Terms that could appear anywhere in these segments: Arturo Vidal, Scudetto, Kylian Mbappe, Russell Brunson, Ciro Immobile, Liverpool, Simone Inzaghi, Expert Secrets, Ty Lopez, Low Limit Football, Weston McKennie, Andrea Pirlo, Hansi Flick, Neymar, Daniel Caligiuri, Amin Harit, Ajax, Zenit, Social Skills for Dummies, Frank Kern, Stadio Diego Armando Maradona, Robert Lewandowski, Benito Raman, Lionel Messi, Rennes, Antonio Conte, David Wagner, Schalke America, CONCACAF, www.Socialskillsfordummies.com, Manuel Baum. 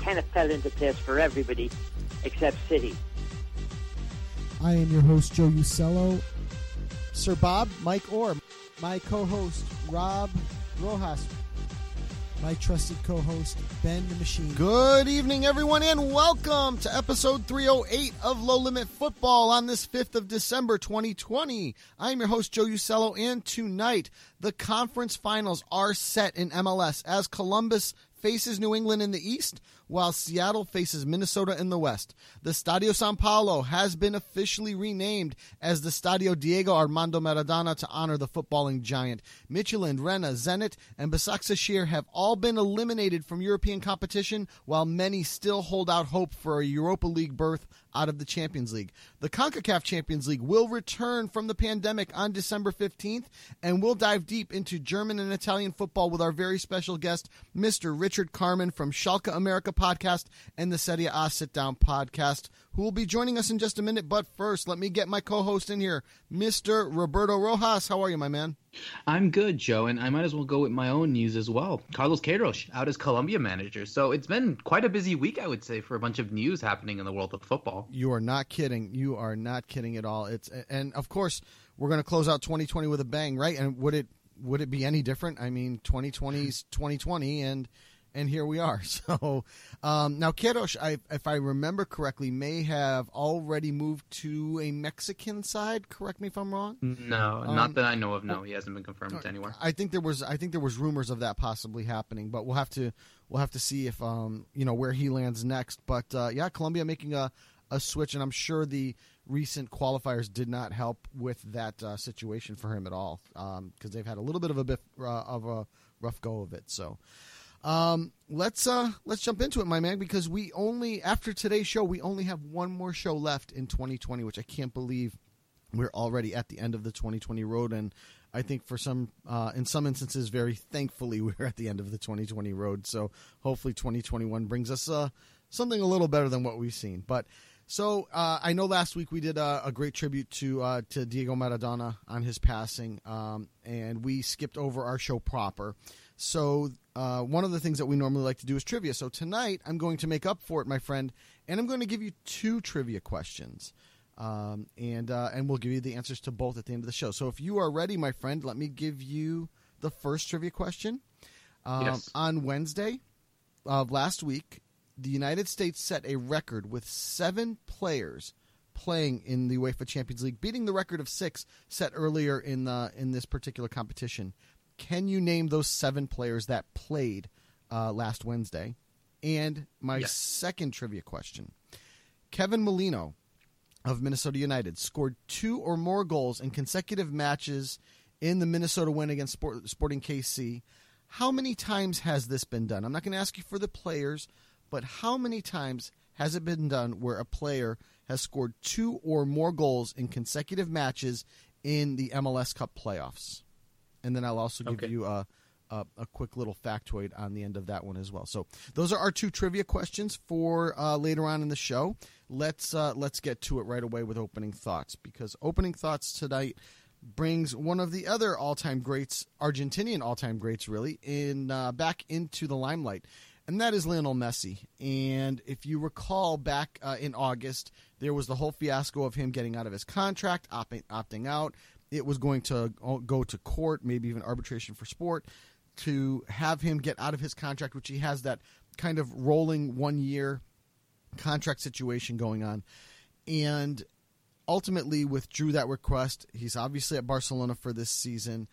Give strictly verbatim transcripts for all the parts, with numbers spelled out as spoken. kind of fell into place for everybody except City. I am your host, Joe Ucello. Sir Bob, Mike Orr. My co-host, Rob Rojas. My trusted co-host, Ben the Machine. Good evening, everyone, and welcome to episode three oh eight of Low Limit Football on this fifth of December, twenty twenty. I'm your host, Joe Ucello, and tonight, the conference finals are set in M L S as Columbus faces New England in the East, while Seattle faces Minnesota in the West. The Stadio San Paolo has been officially renamed as the Stadio Diego Armando Maradona to honor the footballing giant. Michelin, Rennes, Zenit, and Besiktas have all been eliminated from European competition, while many still hold out hope for a Europa League berth out of the Champions League. The CONCACAF Champions League will return from the pandemic on December fifteenth, and we'll dive deep into German and Italian football with our very special guest, Mister Richard Kharman from Schalke America podcast and the Serie A Sit Down podcast, who will be joining us in just a minute. But first, let me get my co-host in here, Mister Roberto Rojas. How are you, my man? I'm good, Joe, and I might as well go with my own news as well. Carlos Queiroz out as Colombia manager. So it's been quite a busy week, I would say, for a bunch of news happening in the world of football. You are not kidding. You are not kidding at all. It's and of course we're going to close out twenty twenty with a bang, right? And would it would it be any different? I mean, twenty twenty's twenty twenty, and and here we are. So um, now Queiroz, I, if I remember correctly, may have already moved to a Mexican side. Correct me if I'm wrong. No, um, not that I know of. No, he hasn't been confirmed uh, to anywhere. I think there was I think there was rumors of that possibly happening, but we'll have to we'll have to see if um you know where he lands next. But uh, yeah, Colombia making a a switch, and I'm sure the recent qualifiers did not help with that uh, situation for him at all, because um, they've had a little bit of a bit uh, of a rough go of it. So. Um, let's uh, let's jump into it, my man, because we only after today's show, we only have one more show left in twenty twenty, which I can't believe we're already at the end of the twenty twenty road. And I think for some, uh, in some instances, very thankfully, we're at the end of the twenty twenty road. So hopefully twenty twenty-one brings us uh, something a little better than what we've seen. But so uh, I know last week we did a, a great tribute to uh, to Diego Maradona on his passing, um, and we skipped over our show proper. So uh, one of the things that we normally like to do is trivia. So tonight I'm going to make up for it, my friend, and I'm going to give you two trivia questions, um, and uh, and we'll give you the answers to both at the end of the show. So if you are ready, my friend, let me give you the first trivia question. Um, yes. On Wednesday of last week, the United States set a record with seven players playing in the UEFA Champions League, beating the record of six set earlier in the, in this particular competition. Can you name those seven players that played uh, last Wednesday? And my yes. second trivia question. Kevin Molino of Minnesota United scored two or more goals in consecutive matches in the Minnesota win against Sport- Sporting K C. How many times has this been done? I'm not going to ask you for the players, but how many times has it been done where a player has scored two or more goals in consecutive matches in the M L S Cup playoffs? And then I'll also give okay. you a, a a quick little factoid on the end of that one as well. So those are our two trivia questions for uh, later on in the show. let's uh, let's get to it right away with opening thoughts, because opening thoughts tonight brings one of the other all-time greats, Argentinian all-time greats, really, in uh, back into the limelight, and that is Lionel Messi. And if you recall, back uh, in August, there was the whole fiasco of him getting out of his contract, op- opting out. It was going to go to court, maybe even arbitration for sport, to have him get out of his contract, which he has that kind of rolling one-year contract situation going on. And ultimately withdrew that request. He's obviously at Barcelona for this season,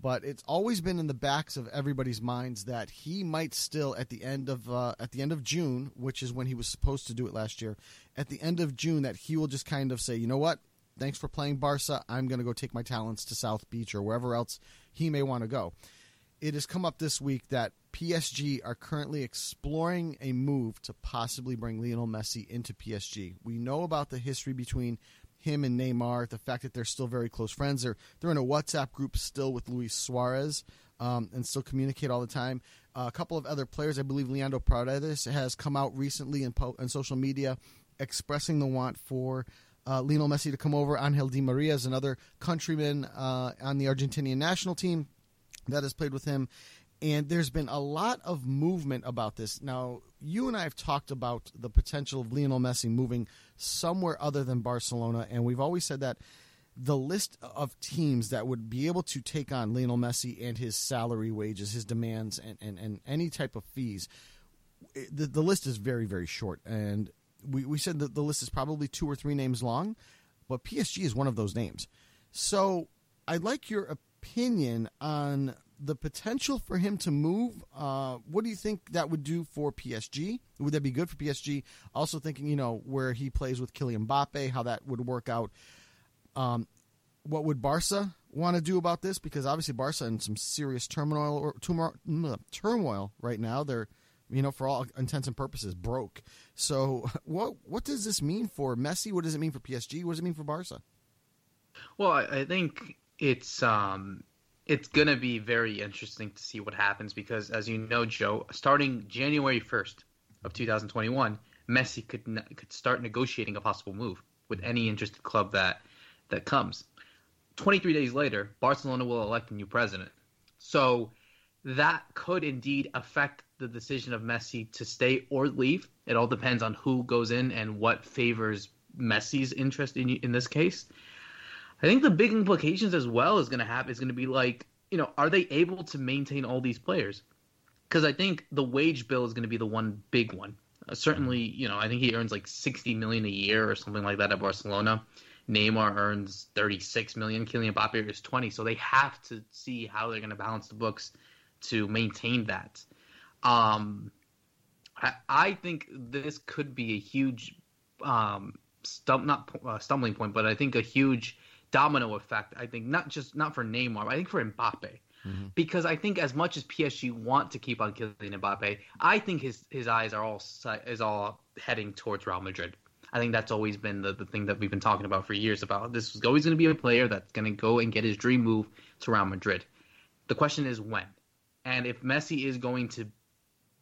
but it's always been in the backs of everybody's minds that he might still, at the end of uh, at the end of June, which is when he was supposed to do it last year, at the end of June, that he will just kind of say, you know what, thanks for playing Barca, I'm going to go take my talents to South Beach or wherever else he may want to go. It has come up this week that P S G are currently exploring a move to possibly bring Lionel Messi into P S G. We know about the history between him and Neymar, the fact that they're still very close friends. They're, they're in a WhatsApp group still with Luis Suarez um, and still communicate all the time. Uh, a couple of other players, I believe Leandro Paredes has come out recently in po- on social media expressing the want for uh, Lionel Messi to come over. Angel Di Maria is another countryman uh, on the Argentinian national team that has played with him. And there's been a lot of movement about this. Now, you and I have talked about the potential of Lionel Messi moving somewhere other than Barcelona, and we've always said that the list of teams that would be able to take on Lionel Messi and his salary, wages, his demands, and, and, and any type of fees, the, the list is very, very short. And we, we said that the list is probably two or three names long, but P S G is one of those names. So I'd like your opinion on the potential for him to move. Uh, what do you think that would do for P S G? Would that be good for P S G? Also thinking, you know, where he plays with Kylian Mbappe, how that would work out. Um, what would Barca want to do about this? Because obviously Barca in some serious turmoil or tumor, turmoil right now. They're, you know, for all intents and purposes, broke. So what what does this mean for Messi? What does it mean for P S G? What does it mean for Barca? Well, I think it's um. It's going to be very interesting to see what happens because, as you know, Joe, starting January first of two thousand twenty-one, Messi could ne- could start negotiating a possible move with any interested club that that comes. twenty-three days later, Barcelona will elect a new president. So that could indeed affect the decision of Messi to stay or leave. It all depends on who goes in and what favors Messi's interest in in this case. I think the big implications as well is going to happen. It's going to be like, you know, are they able to maintain all these players? Because I think the wage bill is going to be the one big one. Uh, certainly, you know, I think he earns like sixty million dollars a year or something like that at Barcelona. Neymar earns thirty-six million dollars. Kylian Mbappe is twenty million dollars. So they have to see how they're going to balance the books to maintain that. Um, I, I think this could be a huge um, stum- not uh, stumbling point, but I think a huge domino effect, I think, not just not for Neymar, but I think for Mbappe. Mm-hmm. Because I think as much as P S G want to keep on Kylian Mbappe, I think his, his eyes are all is all heading towards Real Madrid. I think that's always been the, the thing that we've been talking about for years, about this is always going to be a player that's going to go and get his dream move to Real Madrid. The question is when. And if Messi is going to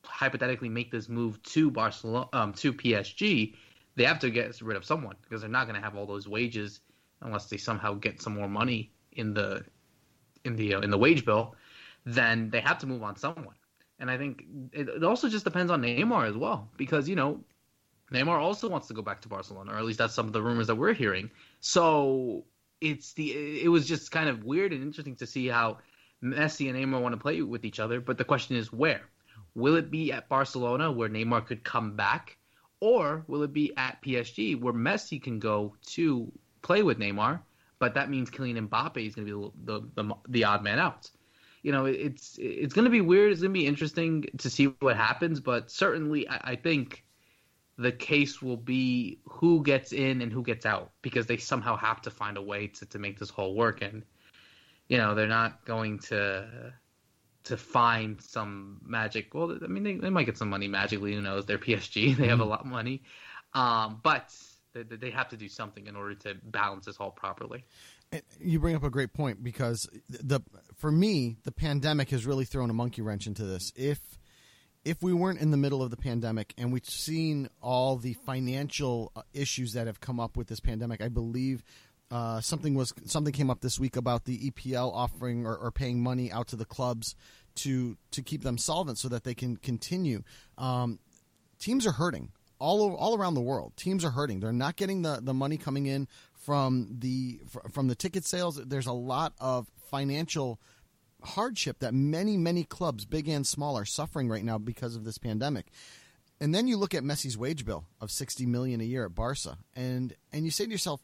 hypothetically make this move to Barcelona, um, to P S G, they have to get rid of someone because they're not going to have all those wages unless they somehow get some more money in the in the uh, in the wage bill, then they have to move on someone. And I think it, it also just depends on Neymar as well, because, you know, Neymar also wants to go back to Barcelona, or at least that's some of the rumors that we're hearing. So it's the it was just kind of weird and interesting to see how Messi and Neymar want to play with each other. But the question is where? Will it be at Barcelona where Neymar could come back, or will it be at P S G where Messi can go to play with Neymar, but that means Kylian Mbappe is going to be the, the the the odd man out. You know, it's it's going to be weird. It's going to be interesting to see what happens, but certainly I, I think the case will be who gets in and who gets out, because they somehow have to find a way to, to make this whole work. And, you know, they're not going to to find some magic. Well, I mean, they, they might get some money magically. Who knows? They're P S G. They have a lot of money. Um, but they have to do something in order to balance this all properly. You bring up a great point, because the for me, the pandemic has really thrown a monkey wrench into this. If if we weren't in the middle of the pandemic and we've seen all the financial issues that have come up with this pandemic, I believe uh, something was something came up this week about the E P L offering or, or paying money out to the clubs to to keep them solvent so that they can continue. Um, teams are hurting all over, all around the world. Teams are hurting. They're not getting the, the money coming in from the from the ticket sales. There's a lot of financial hardship that many, many clubs, big and small, are suffering right now because of this pandemic. And then you look at Messi's wage bill of sixty million dollars a year at Barca, and and you say to yourself,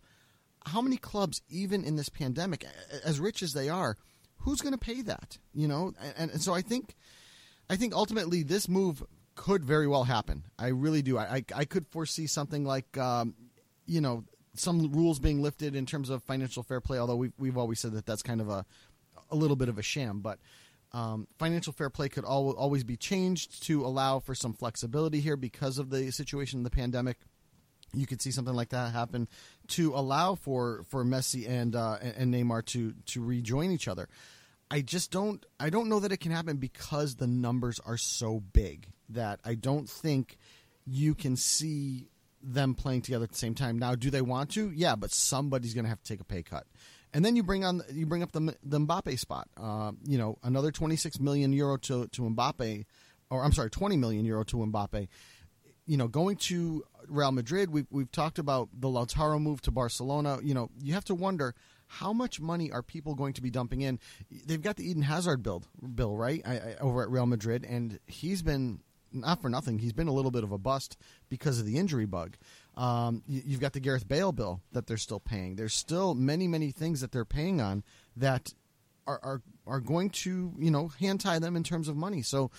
how many clubs, even in this pandemic, as rich as they are, who's going to pay that? You know, and, and so I think, I think ultimately this move could very well happen. I really do. I I, I could foresee something like, um, you know, some rules being lifted in terms of financial fair play. Although we've we've always said that that's kind of a a little bit of a sham, but um, financial fair play could al- always be changed to allow for some flexibility here because of the situation in the pandemic. You could see something like that happen to allow for, for Messi and uh, and Neymar to to rejoin each other. I just don't I don't know that it can happen because the numbers are so big that I don't think you can see them playing together at the same time. Now, do they want to? Yeah, but somebody's going to have to take a pay cut. And then you bring on you bring up the the Mbappe spot. Uh, you know, another twenty-six million euro to to Mbappe, or I'm sorry, twenty million euro to Mbappe. You know, going to Real Madrid, we've we've talked about the Lautaro move to Barcelona. You know, you have to wonder how much money are people going to be dumping in. They've got the Eden Hazard bill, bill right I, I, over at Real Madrid, and he's been, not for nothing, he's been a little bit of a bust because of the injury bug. Um, you've got the Gareth Bale bill that they're still paying. There's still many, many things that they're paying on that are are, are going to, you know, hand tie them in terms of money. So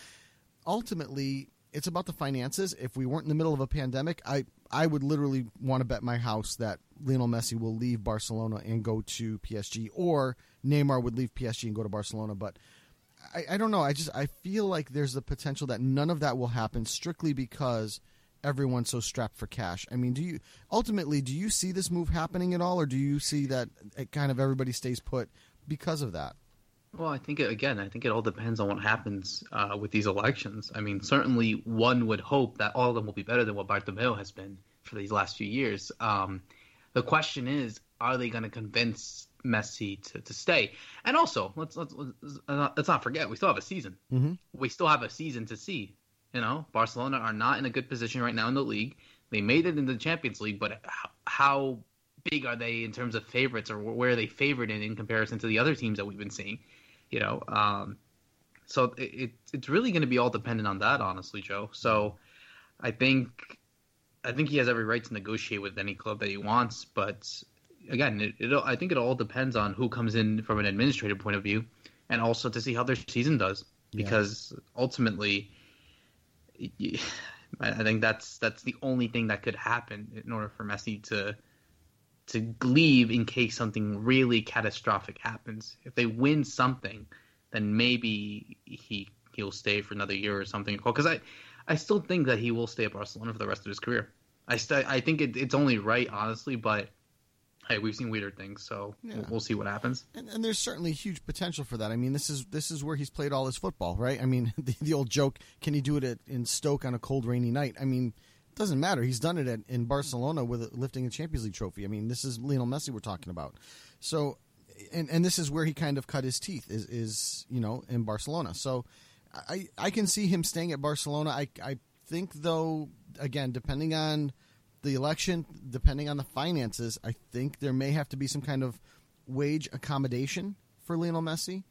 ultimately, it's about the finances. If we weren't in the middle of a pandemic, I, I would literally want to bet my house that Lionel Messi will leave Barcelona and go to P S G, or Neymar would leave P S G and go to Barcelona. But I, I don't know. I just I feel like there's the potential that none of that will happen strictly because everyone's so strapped for cash. I mean, do you ultimately do you see this move happening at all, or do you see that it kind of everybody stays put because of that? Well, I think it, again, I think it all depends on what happens uh, with these elections. I mean, certainly one would hope that all of them will be better than what Bartomeu has been for these last few years. Um, the question is, are they going to convince Messi to, to stay? And also, let's let's let's not, let's not forget, we still have a season. Mm-hmm. We still have a season to see. You know, Barcelona are not in a good position right now in the league. They made it into the Champions League, but how big are they in terms of favorites, or where are they favored in, in comparison to the other teams that we've been seeing? You know, um, so it, it it's really going to be all dependent on that, honestly, Joe. So I think I think he has every right to negotiate with any club that he wants, but again, it, it I think it all depends on who comes in from an administrative point of view, and also to see how their season does, because yeah. ultimately. I think that's that's the only thing that could happen in order for Messi to to leave, in case something really catastrophic happens. If they win something, then maybe he he'll stay for another year or something. Because I, I still think that he will stay at Barcelona for the rest of his career. I st- I think it, it's only right, honestly, but. Hey, we've seen weirder things, so yeah. we'll, we'll see what happens. And, and there's certainly huge potential for that. I mean, this is this is where he's played all his football, right? I mean, the, the old joke, can he do it at, in Stoke on a cold, rainy night? I mean, it doesn't matter. He's done it at, in Barcelona with a, lifting a Champions League trophy. I mean, this is Lionel Messi we're talking about. So, and, and this is where he kind of cut his teeth is, is you know, in Barcelona. So I, I can see him staying at Barcelona. I, I think, though, again, depending on the election, depending on the finances, I think there may have to be some kind of wage accommodation for Lionel Messi,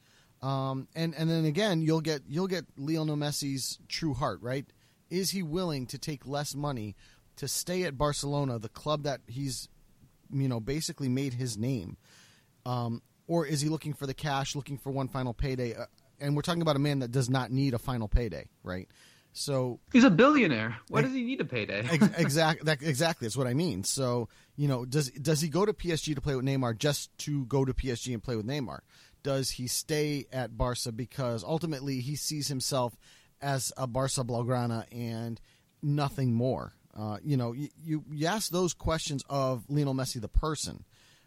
um, and and then again you'll get you'll get Lionel Messi's true heart, right? Is he willing to take less money to stay at Barcelona, the club that he's, you know, basically made his name, um, or is he looking for the cash, looking for one final payday? Uh, and we're talking about a man that does not need a final payday, right? So he's a billionaire. Why does he need a payday? exactly, that, exactly. That's what I mean. So, you know, does does he go to P S G to play with Neymar just to go to P S G and play with Neymar? Does he stay at Barca because ultimately he sees himself as a Barca Blaugrana and nothing more? Uh, you know, you, you, you ask those questions of Lionel Messi, the person,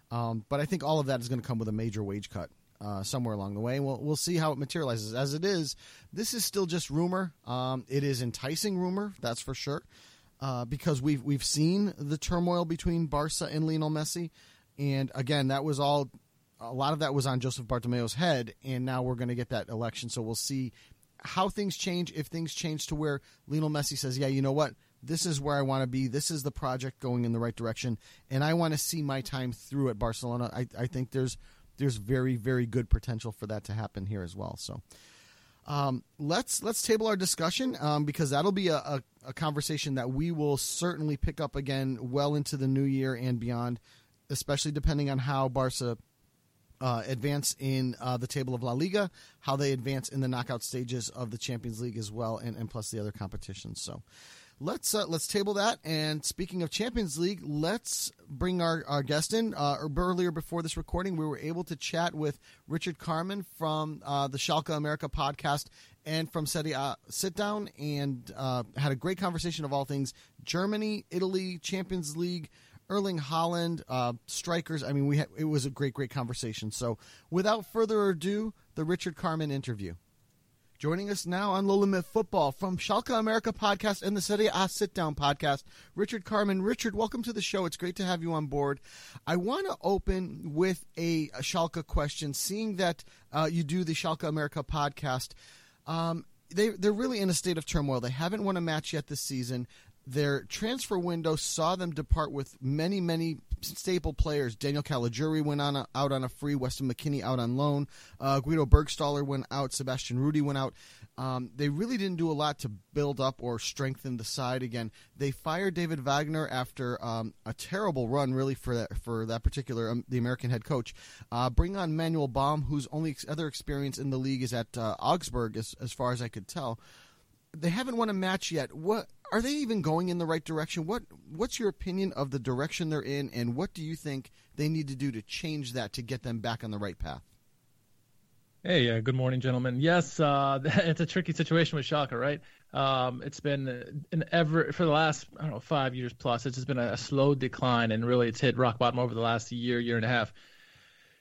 um, but I think all of that is going to come with a major wage cut uh, somewhere along the way. We'll, we'll see how it materializes. As it is, this is still just rumor. Um, it is enticing rumor, that's for sure, uh, because we've, we've seen the turmoil between Barca and Lionel Messi. And, again, that was all – a lot of that was on Joseph Bartomeu's head, and now we're going to get that election. So we'll see how things change, if things change to where Lionel Messi says, yeah, you know what? This is where I want to be. This is the project going in the right direction, and I want to see my time through at Barcelona. I, I think there's there's very, very good potential for that to happen here as well. So um, let's let's table our discussion um, because that'll be a, a, a conversation that we will certainly pick up again well into the new year and beyond, especially depending on how Barca uh, advance in uh, the table of La Liga, how they advance in the knockout stages of the Champions League as well, and, and plus the other competitions. So Let's uh, let's table that. And speaking of Champions League, let's bring our, our guest in. Uh, earlier before this recording, we were able to chat with Richard Kharman from uh, the Schalke America podcast and from Serie A Sit Down, and uh, had a great conversation of all things Germany, Italy, Champions League, Erling Haaland, uh, strikers. I mean, we had, it was a great, great conversation. So without further ado, the Richard Kharman interview. Joining us now on Low Limit Football from Schalke America podcast and the Serie A Sit Down podcast, Richard Kharman. Richard, welcome to the show. It's great to have you on board. I want to open with a, a Schalke question, seeing that uh, you do the Schalke America podcast. Um, they, they're really in a state of turmoil. They haven't won a match yet this season. Their transfer window saw them depart with many, many staple players. Daniel Caligiuri went on a, out on a free. Weston McKennie out on loan. Uh, Guido Bergstaller went out. Sebastian Rudy went out. Um, they really didn't do a lot to build up or strengthen the side again. They fired David Wagner after um, a terrible run, really, for that, for that particular um, the American head coach. Uh, bring on Manuel Baum, whose only ex- other experience in the league is at uh, Augsburg, as, as far as I could tell. They haven't won a match yet. What are they even going in the right direction? What What's your opinion of the direction they're in, and what do you think they need to do to change that to get them back on the right path? Hey, uh, good morning, gentlemen. Yes, uh, it's a tricky situation with Schalke, right? Um, it's been an ever for the last I don't know five years plus. It's just been a, a slow decline, and really, it's hit rock bottom over the last year, year and a half.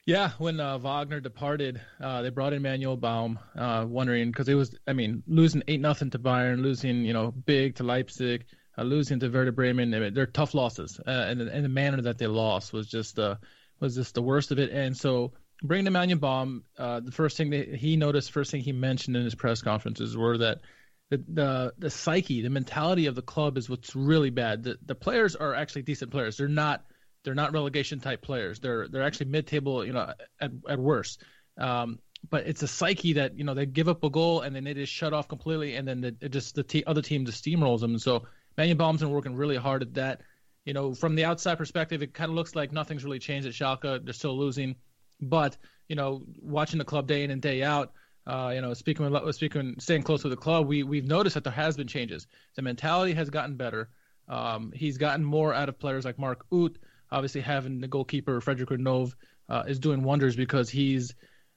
Yeah, when uh, Wagner departed, uh, they brought in Manuel Baum, uh, wondering, because it was, I mean, losing eight nothing to Bayern, losing, you know, big to Leipzig, uh, losing to Werder Bremen. I mean, they're tough losses, uh, and, and the manner that they lost was just uh, was just the worst of it. And so bringing in Manuel Baum, uh, the first thing that he noticed, first thing he mentioned in his press conferences were that the the, the psyche, the mentality of the club is what's really bad. The, the players are actually decent players. They're not. They're not relegation-type players. They're they're actually mid-table, you know, at at worst. Um, but it's a psyche that, you know, they give up a goal and then they just shut off completely, and then the, it just the t- other team just steamrolls them. And so Manuel Baum's been working really hard at that. You know, from the outside perspective, it kind of looks like nothing's really changed at Schalke. They're still losing, but you know, watching the club day in and day out, uh, you know, speaking with, speaking, staying close to the club, we we've noticed that there has been changes. The mentality has gotten better. Um, he's gotten more out of players like Mark Uth. Obviously, having the goalkeeper, Frederic Renov, uh, is doing wonders because he's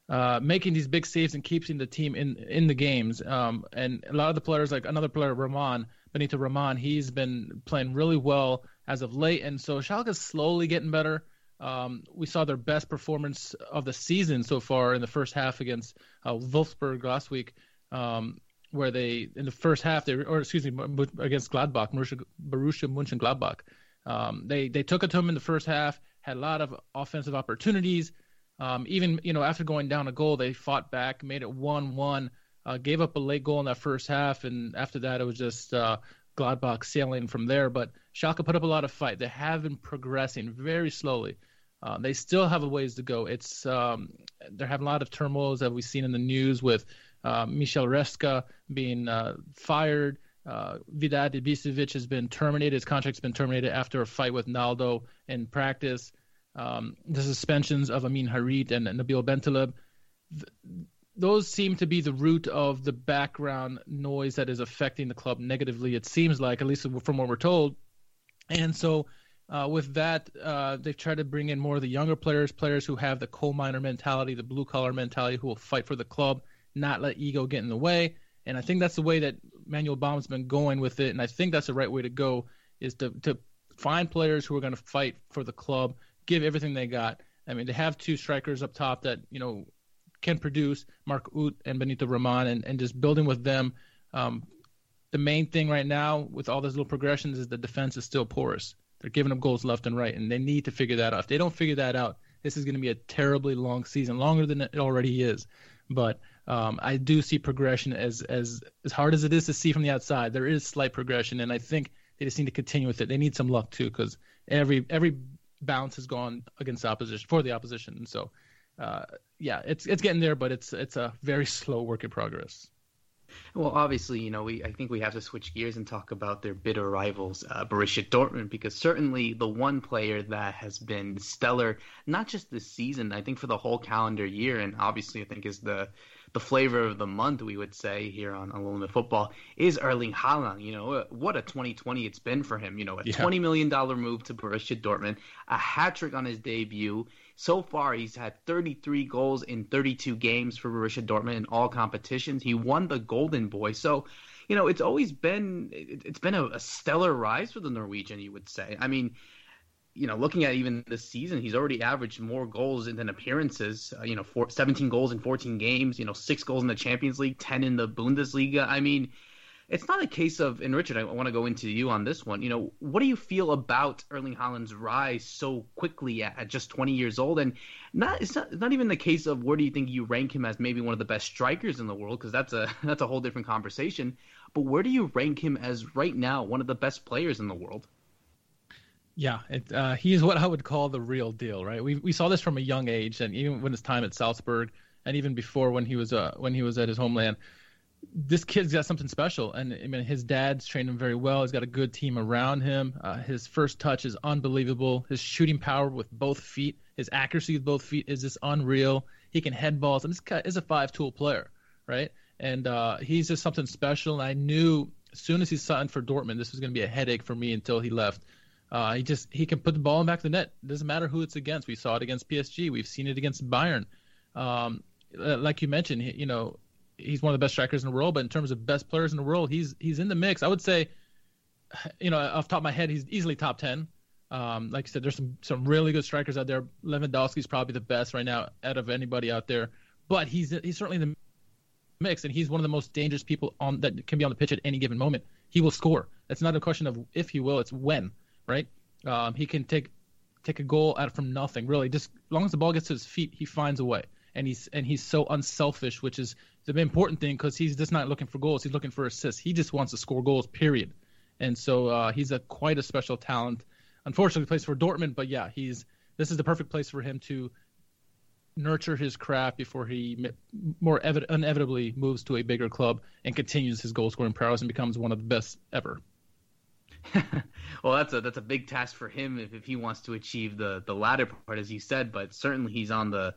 uh, making these big saves and keeping the team in, in the games. Um, and a lot of the players, like another player, Raman, Benito Raman, he's been playing really well as of late. And so Schalke's slowly getting better. Um, we saw their best performance of the season so far in the first half against uh, Wolfsburg last week, um, where they, in the first half, they or excuse me, against Gladbach, Borussia, Borussia Mönchengladbach. Um, they they took it to him in the first half, had a lot of offensive opportunities. Um, even, you know, after going down a goal, they fought back, made it one one, uh, gave up a late goal in that first half, and after that it was just uh, Gladbach sailing from there. But Schalke put up a lot of fight. They have been progressing very slowly. Uh, they still have a ways to go. It's um, they're having a lot of turmoils that we've seen in the news with uh, Michel Reska being uh, fired. Uh, Vidad Ibisevic has been terminated. His contract's been terminated after a fight with Naldo in practice. Um, the suspensions of Amin Harit and, and Nabil Bentaleb, th- those seem to be the root of the background noise that is affecting the club negatively, it seems like, at least from what we're told. And so uh, with that, uh, they've tried to bring in more of the younger players, players who have the coal miner mentality, the blue-collar mentality, who will fight for the club, not let ego get in the way. And I think that's the way that Manuel Baum's been going with it, and I think that's the right way to go, is to, to find players who are going to fight for the club, give everything they got. I mean, they have two strikers up top that, you know, can produce, Mark Uth and Benito Raman, and, and just building with them. Um, the main thing right now with all those little progressions is the defense is still porous. They're giving up goals left and right, and they need to figure that out. If they don't figure that out, this is going to be a terribly long season, longer than it already is. But um, I do see progression as, as as hard as it is to see from the outside. There is slight progression, and I think they just need to continue with it. They need some luck, too, because every every bounce has gone against opposition for the opposition. And so, uh, yeah, it's it's getting there, but it's it's a very slow work in progress. Well, obviously, you know, we I think we have to switch gears and talk about their bitter rivals, uh, Borussia Dortmund, because certainly the one player that has been stellar, not just this season, I think for the whole calendar year, and obviously I think is the the flavor of the month, we would say, here on Low Limit Football, is Erling Haaland. You know, what a twenty twenty it's been for him. You know, a yeah. twenty million dollars move to Borussia Dortmund, a hat-trick on his debut. So far, he's had thirty-three goals in thirty-two games for Borussia Dortmund in all competitions. He won the Golden Boy. So, you know, it's always been it's been a, a stellar rise for the Norwegian, you would say. I mean, you know, looking at even this season, he's already averaged more goals than appearances, uh, you know, four, seventeen goals in fourteen games, you know, six goals in the Champions League, ten in the Bundesliga. I mean, it's not a case of, and Richard, I want to go into you on this one. You know, what do you feel about Erling Haaland's rise so quickly at, at just twenty years old? And not it's not, not even the case of where do you think you rank him as maybe one of the best strikers in the world, because that's a, that's a whole different conversation. But where do you rank him as right now one of the best players in the world? Yeah, it, uh, he is what I would call the real deal, right? We we saw this from a young age, and even when his time at Salzburg, and even before when he was uh, when he was at his homeland, this kid's got something special. And I mean, his dad's trained him very well. He's got a good team around him. Uh, his first touch is unbelievable. His shooting power with both feet, his accuracy with both feet is just unreal. He can head balls, and this guy is a five-tool player, right? And uh, he's just something special. And I knew as soon as he signed for Dortmund, this was going to be a headache for me until he left. Uh, he just he can put the ball in back of the net. It doesn't matter who it's against. We saw it against P S G. We've seen it against Bayern. Um, like you mentioned, he, you know, he's one of the best strikers in the world. But in terms of best players in the world, he's he's in the mix. I would say, you know, off the top of my head, he's easily top ten. Um, like I said, there's some some really good strikers out there. Lewandowski's probably the best right now out of anybody out there. But he's he's certainly in the mix, and he's one of the most dangerous people on that can be on the pitch at any given moment. He will score. That's not a question of if he will; it's when. Right, um, he can take take a goal out from nothing. Really, just as long as the ball gets to his feet, he finds a way. And he's and he's so unselfish, which is the important thing, because he's just not looking for goals. He's looking for assists. He just wants to score goals. Period. And so uh, he's a quite a special talent. Unfortunately, he plays for Dortmund, but yeah, he's this is the perfect place for him to nurture his craft before he more evi- inevitably moves to a bigger club and continues his goal scoring prowess and becomes one of the best ever. Well, that's a that's a big task for him if, if he wants to achieve the, the latter part, as you said. But certainly he's on the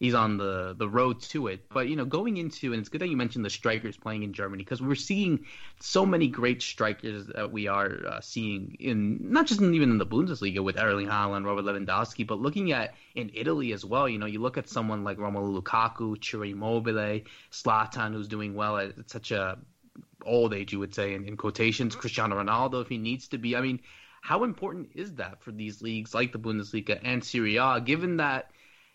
he's on the, the road to it. But you know, going into, and it's good that you mentioned the strikers playing in Germany, because we're seeing so many great strikers that we are uh, seeing in not just in, even in the Bundesliga with Erling Haaland, Robert Lewandowski, but looking at in Italy as well. You know, you look at someone like Romelu Lukaku, Ciro Immobile, Zlatan, who's doing well at, at such a old age, you would say, in, in quotations, Cristiano Ronaldo, if he needs to be. I mean, how important is that for these leagues like the Bundesliga and Serie A, given that,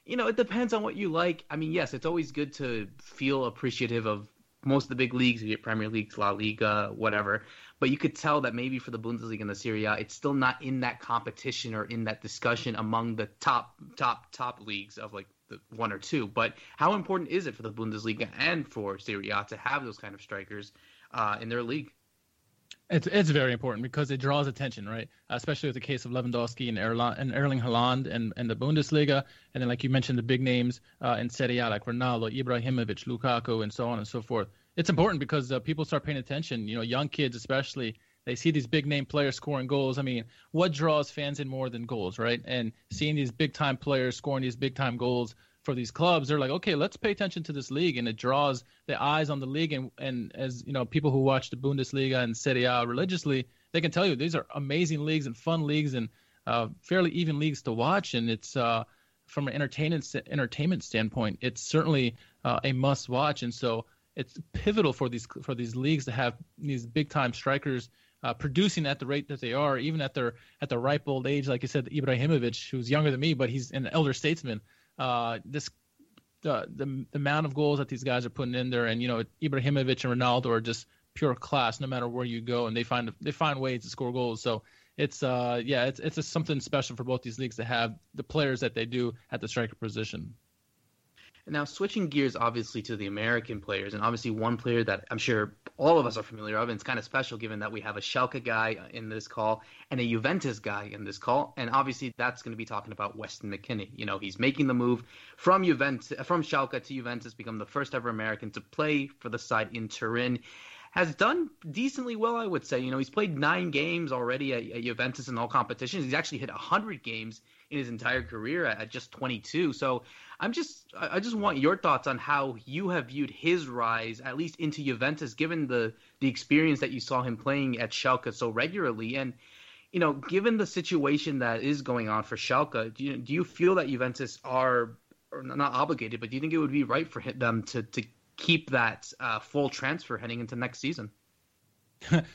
you know, it depends on what you like? I mean, yes, it's always good to feel appreciative of most of the big leagues, your Premier League, La Liga, whatever, but you could tell that maybe for the Bundesliga and the Serie A, it's still not in that competition or in that discussion among the top, top, top leagues of like the one or two. But how important is it for the Bundesliga and for Serie A to have those kind of strikers Uh, in their league? It's it's very important because it draws attention, right? Especially with the case of Lewandowski and, Erla- and Erling Haaland and, and the Bundesliga. And then, like you mentioned, the big names uh, in Serie A, like Ronaldo, Ibrahimovic, Lukaku, and so on and so forth. It's important because uh, people start paying attention. You know, young kids especially, they see these big-name players scoring goals. I mean, what draws fans in more than goals, right? And seeing these big-time players scoring these big-time goals for these clubs, they're like, okay, let's pay attention to this league, and it draws the eyes on the league. And, and as you know, people who watch the Bundesliga and Serie A religiously, they can tell you these are amazing leagues and fun leagues and uh, fairly even leagues to watch. And it's uh, from an entertainment entertainment standpoint, it's certainly uh, a must watch. And so it's pivotal for these for these leagues to have these big time strikers uh, producing at the rate that they are, even at their at the ripe old age. Like you said, Ibrahimovic, who's younger than me, but he's an elder statesman. Uh, this uh, the, the amount of goals that these guys are putting in there, and you know, Ibrahimovic and Ronaldo are just pure class no matter where you go, and they find they find ways to score goals. So it's uh yeah, it's it's just something special for both these leagues to have the players that they do at the striker position. And now switching gears, obviously, to the American players, and obviously one player that I'm sure all of us are familiar of, and it's kind of special given that we have a Schalke guy in this call and a Juventus guy in this call, and obviously that's going to be talking about Weston McKennie. You know, he's making the move from Juventus, from Schalke to Juventus, become the first ever American to play for the side in Turin. Has done decently well, I would say. You know, he's played nine games already at, at Juventus in all competitions. He's actually hit one hundred games in his entire career at, at just twenty-two. So I'm just, I just want your thoughts on how you have viewed his rise, at least into Juventus, given the, the experience that you saw him playing at Schalke so regularly. And, you know, given the situation that is going on for Schalke, do you, do you feel that Juventus are, are not obligated, but do you think it would be right for them to to keep that uh, full transfer heading into next season?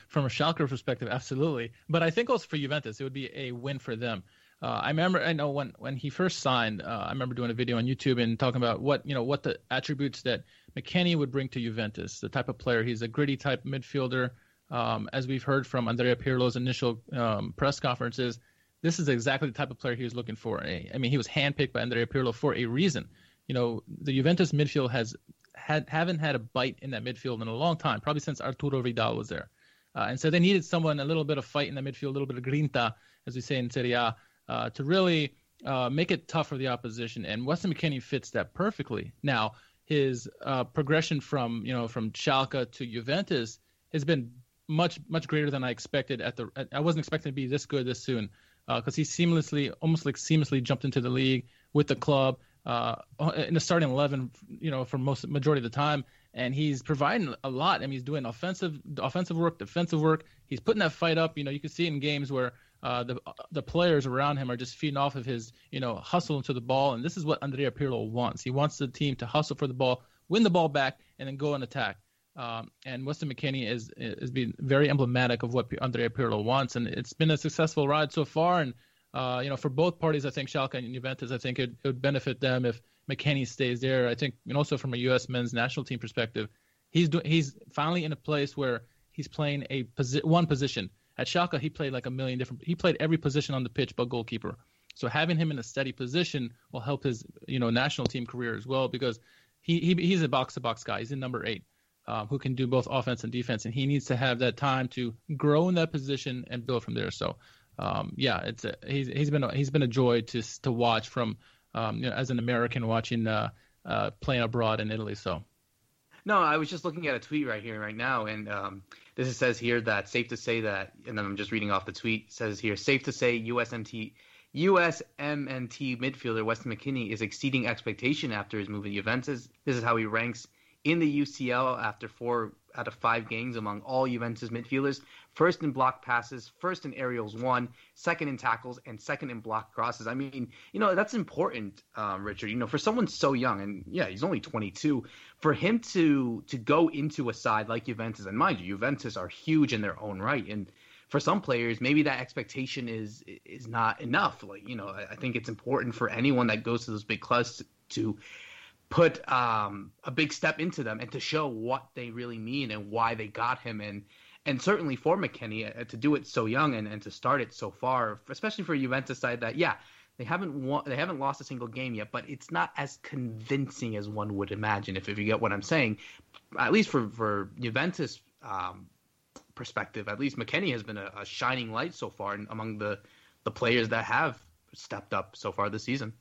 From a Schalke perspective, absolutely. But I think also for Juventus, it would be a win for them. Uh, I remember, I know when, when he first signed, uh, I remember doing a video on YouTube and talking about what, you know, what the attributes that McKennie would bring to Juventus, the type of player. He's a gritty type midfielder. Um, as we've heard from Andrea Pirlo's initial um, press conferences, this is exactly the type of player he was looking for. I mean, he was handpicked by Andrea Pirlo for a reason. You know, the Juventus midfield has Had, haven't had a bite in that midfield in a long time, probably since Arturo Vidal was there. Uh, and so they needed someone, a little bit of fight in the midfield, a little bit of grinta, as we say in Serie A, uh, to really uh, make it tough for the opposition. And Weston McKennie fits that perfectly. Now, his uh, progression from, you know, from Schalke to Juventus has been much, much greater than I expected. At the, I wasn't expecting to be this good this soon, because uh, he seamlessly, almost like seamlessly jumped into the league with the club, Uh, in the starting eleven, you know, for most majority of the time, and he's providing a lot. I mean, he's doing offensive, offensive work, defensive work. He's putting that fight up. You know, you can see in games where uh, the the players around him are just feeding off of his, you know, hustle into the ball. And this is what Andrea Pirlo wants. He wants the team to hustle for the ball, win the ball back, and then go and attack. Um, and Weston McKennie is is being very emblematic of what Andrea Pirlo wants, and it's been a successful ride so far. And Uh, you know, for both parties, I think Schalke and Juventus, I think it, it would benefit them if McKennie stays there. I think, and also from a U S men's national team perspective, he's do, he's finally in a place where he's playing a posi- one position. At Schalke, he played like a million different. He played every position on the pitch but goalkeeper. So having him in a steady position will help his, you know, national team career as well, because he, he he's a box to box guy. He's a number eight um, who can do both offense and defense, and he needs to have that time to grow in that position and build from there. So. Um, yeah, it's a, he's he's been a, he's been a joy to to watch from um, you know, as an American watching uh, uh, playing abroad in Italy. So, no, I was just looking at a tweet right here right now, and um, this is, says here that safe to say that, and then I'm just reading off the tweet, says here safe to say U S M N T U S M N T midfielder Weston McKennie is exceeding expectation after his move at Juventus. This is how he ranks in the U C L after four out of five games among all Juventus midfielders. First in block passes, first in aerials won, second in tackles, and second in block crosses. I mean, you know, that's important, um, Richard. You know, for someone so young, and yeah, he's only twenty-two, for him to to go into a side like Juventus, and mind you, Juventus are huge in their own right. And for some players, maybe that expectation is is not enough. Like, you know, I, I think it's important for anyone that goes to those big clubs to, to put um, a big step into them and to show what they really mean and why they got him. And and certainly for McKennie, uh, to do it so young and, and to start it so far, especially for a Juventus side that, yeah, they haven't won, they haven't lost a single game yet, but it's not as convincing as one would imagine, if, if you get what I'm saying. At least for, for Juventus um, perspective, at least McKennie has been a, a shining light so far among the, the players that have stepped up so far this season.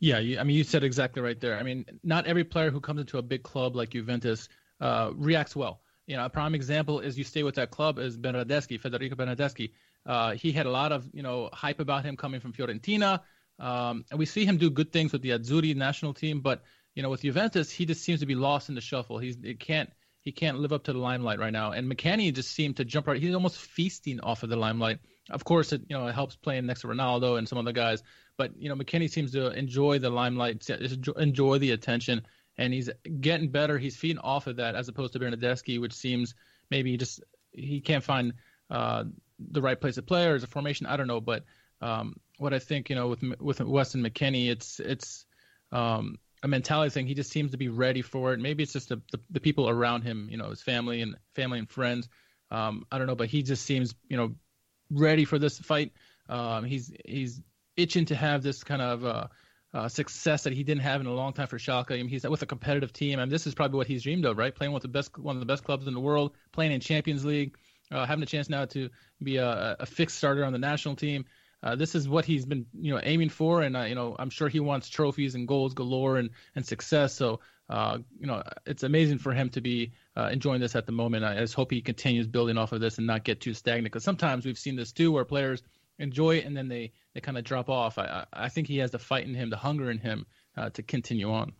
Yeah, you, I mean, you said exactly right there. I mean, not every player who comes into a big club like Juventus uh, reacts well. You know, a prime example is you stay with that club is Bernardeschi, Federico Bernardeschi. Uh, he had a lot of, you know, hype about him coming from Fiorentina. Um, and we see him do good things with the Azzurri national team. But, you know, with Juventus, he just seems to be lost in the shuffle. He's, it can't, he can't live up to the limelight right now. And McKennie just seemed to jump right. He's almost feasting off of the limelight. Of course, it, you know, it helps playing next to Ronaldo and some other guys. But, you know, McKennie seems to enjoy the limelight, enjoy the attention, and he's getting better. He's feeding off of that as opposed to Bernardeschi, which seems maybe just he can't find uh, the right place to play or as a formation. I don't know. But um, what I think, you know, with with Weston McKennie, it's it's um, a mentality thing. He just seems to be ready for it. Maybe it's just the, the, the people around him, you know, his family and family and friends. Um, I don't know, but he just seems, you know, ready for this fight. Um, he's he's itching to have this kind of uh, uh, success that he didn't have in a long time for Schalke. I mean, he's with a competitive team, and this is probably what he's dreamed of, right? Playing with the best, one of the best clubs in the world, playing in Champions League, uh, having a chance now to be a, a fixed starter on the national team. Uh, this is what he's been, you know, aiming for, and uh, you know, I'm sure he wants trophies and goals galore and and success. So, uh, you know, it's amazing for him to be uh, enjoying this at the moment. I just hope he continues building off of this and not get too stagnant, because sometimes we've seen this too, where players enjoy it and then they, they kind of drop off. I I think he has the fight in him, the hunger in him uh, to continue on.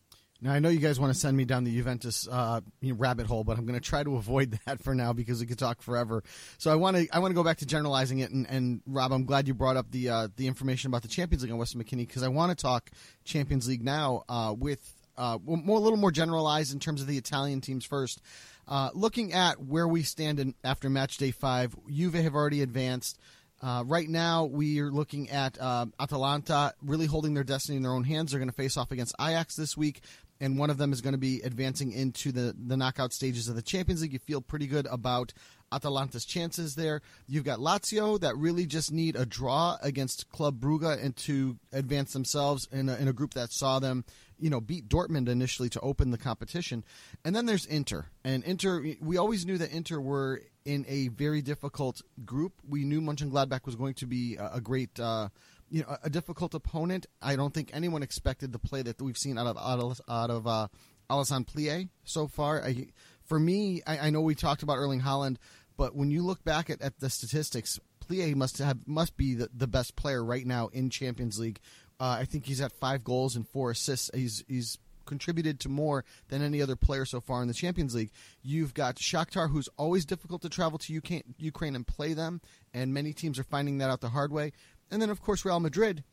Now, I know you guys want to send me down the Juventus uh, you know, rabbit hole, but I'm going to try to avoid that for now because we could talk forever. So I want to I want to go back to generalizing it. And, and Rob, I'm glad you brought up the uh, the information about the Champions League on Weston McKennie, because I want to talk Champions League now uh, with uh, more a little more generalized in terms of the Italian teams first. Uh, looking at where we stand in, after match day five, Juve have already advanced. Uh, right now, we are looking at uh, Atalanta really holding their destiny in their own hands. They're going to face off against Ajax this week, and one of them is going to be advancing into the, the knockout stages of the Champions League. You feel pretty good about Atalanta's chances there. You've got Lazio that really just need a draw against Club Brugge and to advance themselves in a, in a group that saw them, you know, beat Dortmund initially to open the competition. And then there's Inter. And Inter, we always knew that Inter were in a very difficult group. We knew Mönchengladbach was going to be a, a great uh You know, a difficult opponent. I don't think anyone expected the play that we've seen out of out of, out of uh, Alisson Pléa so far. I, for me, I, I know we talked about Erling Haaland, but when you look back at, at the statistics, Pléa must have must be the, the best player right now in Champions League. Uh, I think he's at five goals and four assists. He's he's contributed to more than any other player so far in the Champions League. You've got Shakhtar, who's always difficult to travel to UK, Ukraine and play them, and many teams are finding that out the hard way. And then, of course, Real Madrid.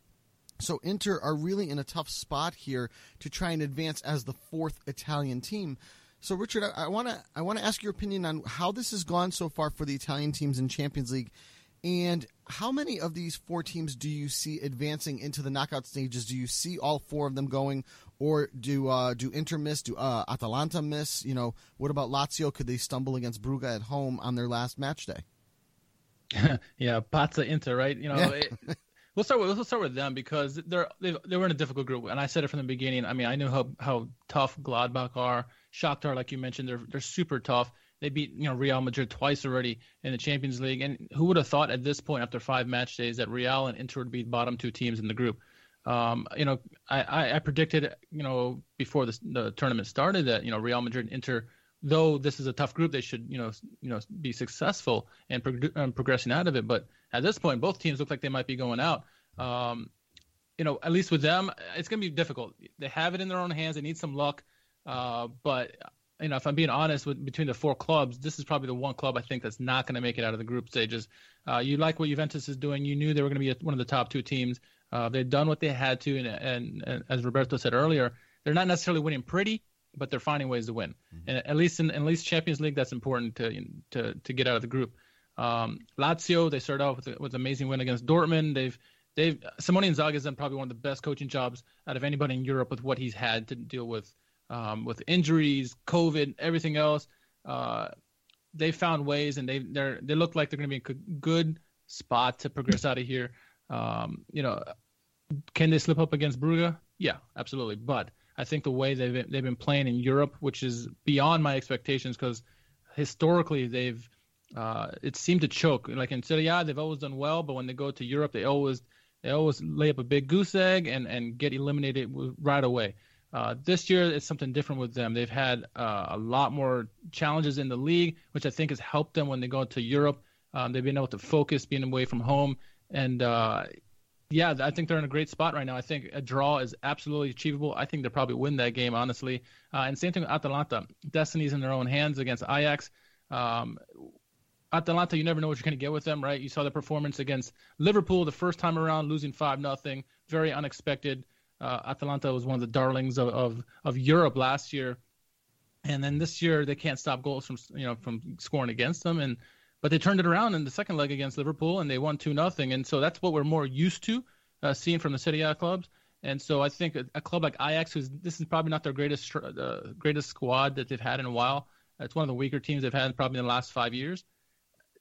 So Inter are really in a tough spot here to try and advance as the fourth Italian team. So, Richard, I want to I want to ask your opinion on how this has gone so far for the Italian teams in Champions League, and how many of these four teams do you see advancing into the knockout stages? Do you see all four of them going, or do uh, do Inter miss? Do uh, Atalanta miss? You know, what about Lazio? Could they stumble against Brugge at home on their last match day? Yeah, Pazza Inter, right? You know, yeah. it, we'll start with we'll start with them because they're they they were in a difficult group, and I said it from the beginning. I mean, I knew how, how tough Gladbach are. Shakhtar, like you mentioned, they're they're super tough. They beat you know Real Madrid twice already in the Champions League, and who would have thought at this point after five match days that Real and Inter would be the bottom two teams in the group? Um, you know, I, I, I predicted you know before the, the tournament started that you know Real Madrid and Inter, though this is a tough group, they should, you know, you know, be successful and pro- um, progressing out of it. But at this point, both teams look like they might be going out. Um, you know, at least with them, it's going to be difficult. They have it in their own hands. They need some luck. Uh, but you know, if I'm being honest, with, between the four clubs, this is probably the one club I think that's not going to make it out of the group stages. Uh, you like what Juventus is doing. You knew they were going to be one of the top two teams. Uh, they've done what they had to, and, and, and as Roberto said earlier, they're not necessarily winning pretty, but they're finding ways to win. Mm-hmm. And at least in at least Champions League, that's important to to to get out of the group. Um, Lazio, they started off with, a, with an amazing win against Dortmund. They've they've Simone Inzaghi has done probably one of the best coaching jobs out of anybody in Europe with what he's had to deal with um, with injuries, COVID, everything else. Uh, they found ways, and they they they look like they're going to be in a good spot to progress out of here. Um, you know, can they slip up against Brugge? Yeah, absolutely, but I think the way they've been, they've been playing in Europe, which is beyond my expectations, because historically they've uh, it seemed to choke. Like in Serie A, they've always done well, but when they go to Europe, they always they always lay up a big goose egg and, and get eliminated right away. Uh, this year, it's something different with them. They've had uh, a lot more challenges in the league, which I think has helped them when they go to Europe. Um, they've been able to focus, being away from home, and uh, yeah, I think they're in a great spot right now. I think a draw is absolutely achievable. I think they'll probably win that game, honestly. Uh, and same thing with Atalanta. Destiny's in their own hands against Ajax. Um, Atalanta, you never know what you're going to get with them, right? You saw the performance against Liverpool the first time around, losing five nothing. Very unexpected. Uh, Atalanta was one of the darlings of, of, of Europe last year. And then this year, they can't stop goals from you know from scoring against them. And But they turned it around in the second leg against Liverpool, and they won two nothing. And so that's what we're more used to uh, seeing from the Serie A clubs. And so I think a, a club like Ajax, who's this is probably not their greatest uh, greatest squad that they've had in a while. It's one of the weaker teams they've had probably in the last five years.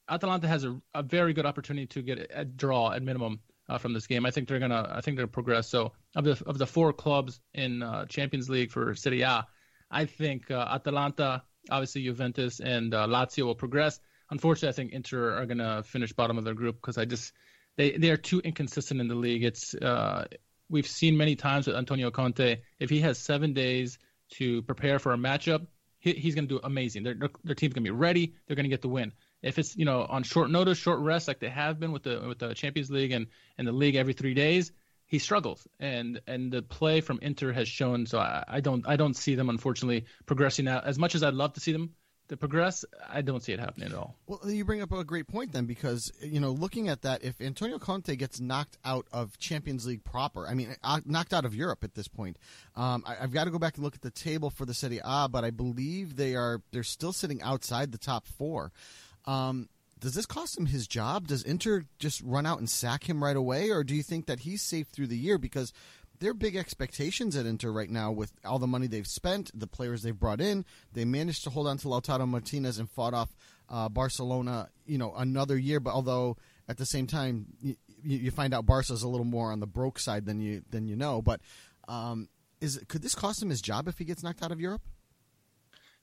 Atalanta has a, a very good opportunity to get a, a draw at minimum uh, from this game. I think they're gonna I think they're gonna progress. So of the of the four clubs in uh, Champions League for Serie A, I think uh, Atalanta, obviously Juventus, and uh, Lazio will progress. Unfortunately, I think Inter are gonna finish bottom of their group because I just they, they are too inconsistent in the league. It's uh, we've seen many times with Antonio Conte, if he has seven days to prepare for a matchup, he, he's going to do amazing. Their, their, their team's going to be ready. They're going to get the win. If it's, you know, on short notice, short rest, like they have been with the with the Champions League and, and the league every three days, he struggles. And and the play from Inter has shown. So I, I don't I don't see them, unfortunately, progressing out. As much as I'd love to see them to progress, I don't see it happening at all. Well, you bring up a great point then, because, you know, looking at that, if Antonio Conte gets knocked out of Champions League proper, I mean, knocked out of Europe at this point, um, I, I've got to go back and look at the table for the Serie A, but I believe they are they're still sitting outside the top four. Um, does this cost him his job? Does Inter just run out and sack him right away, or do you think that he's safe through the year? Because there are big expectations at Inter right now with all the money they've spent, the players they've brought in. They managed to hold on to Lautaro Martinez and fought off uh, Barcelona, you know, another year. But although at the same time, you, you find out Barca's a little more on the broke side than you than you know. But um, is could this cost him his job if he gets knocked out of Europe?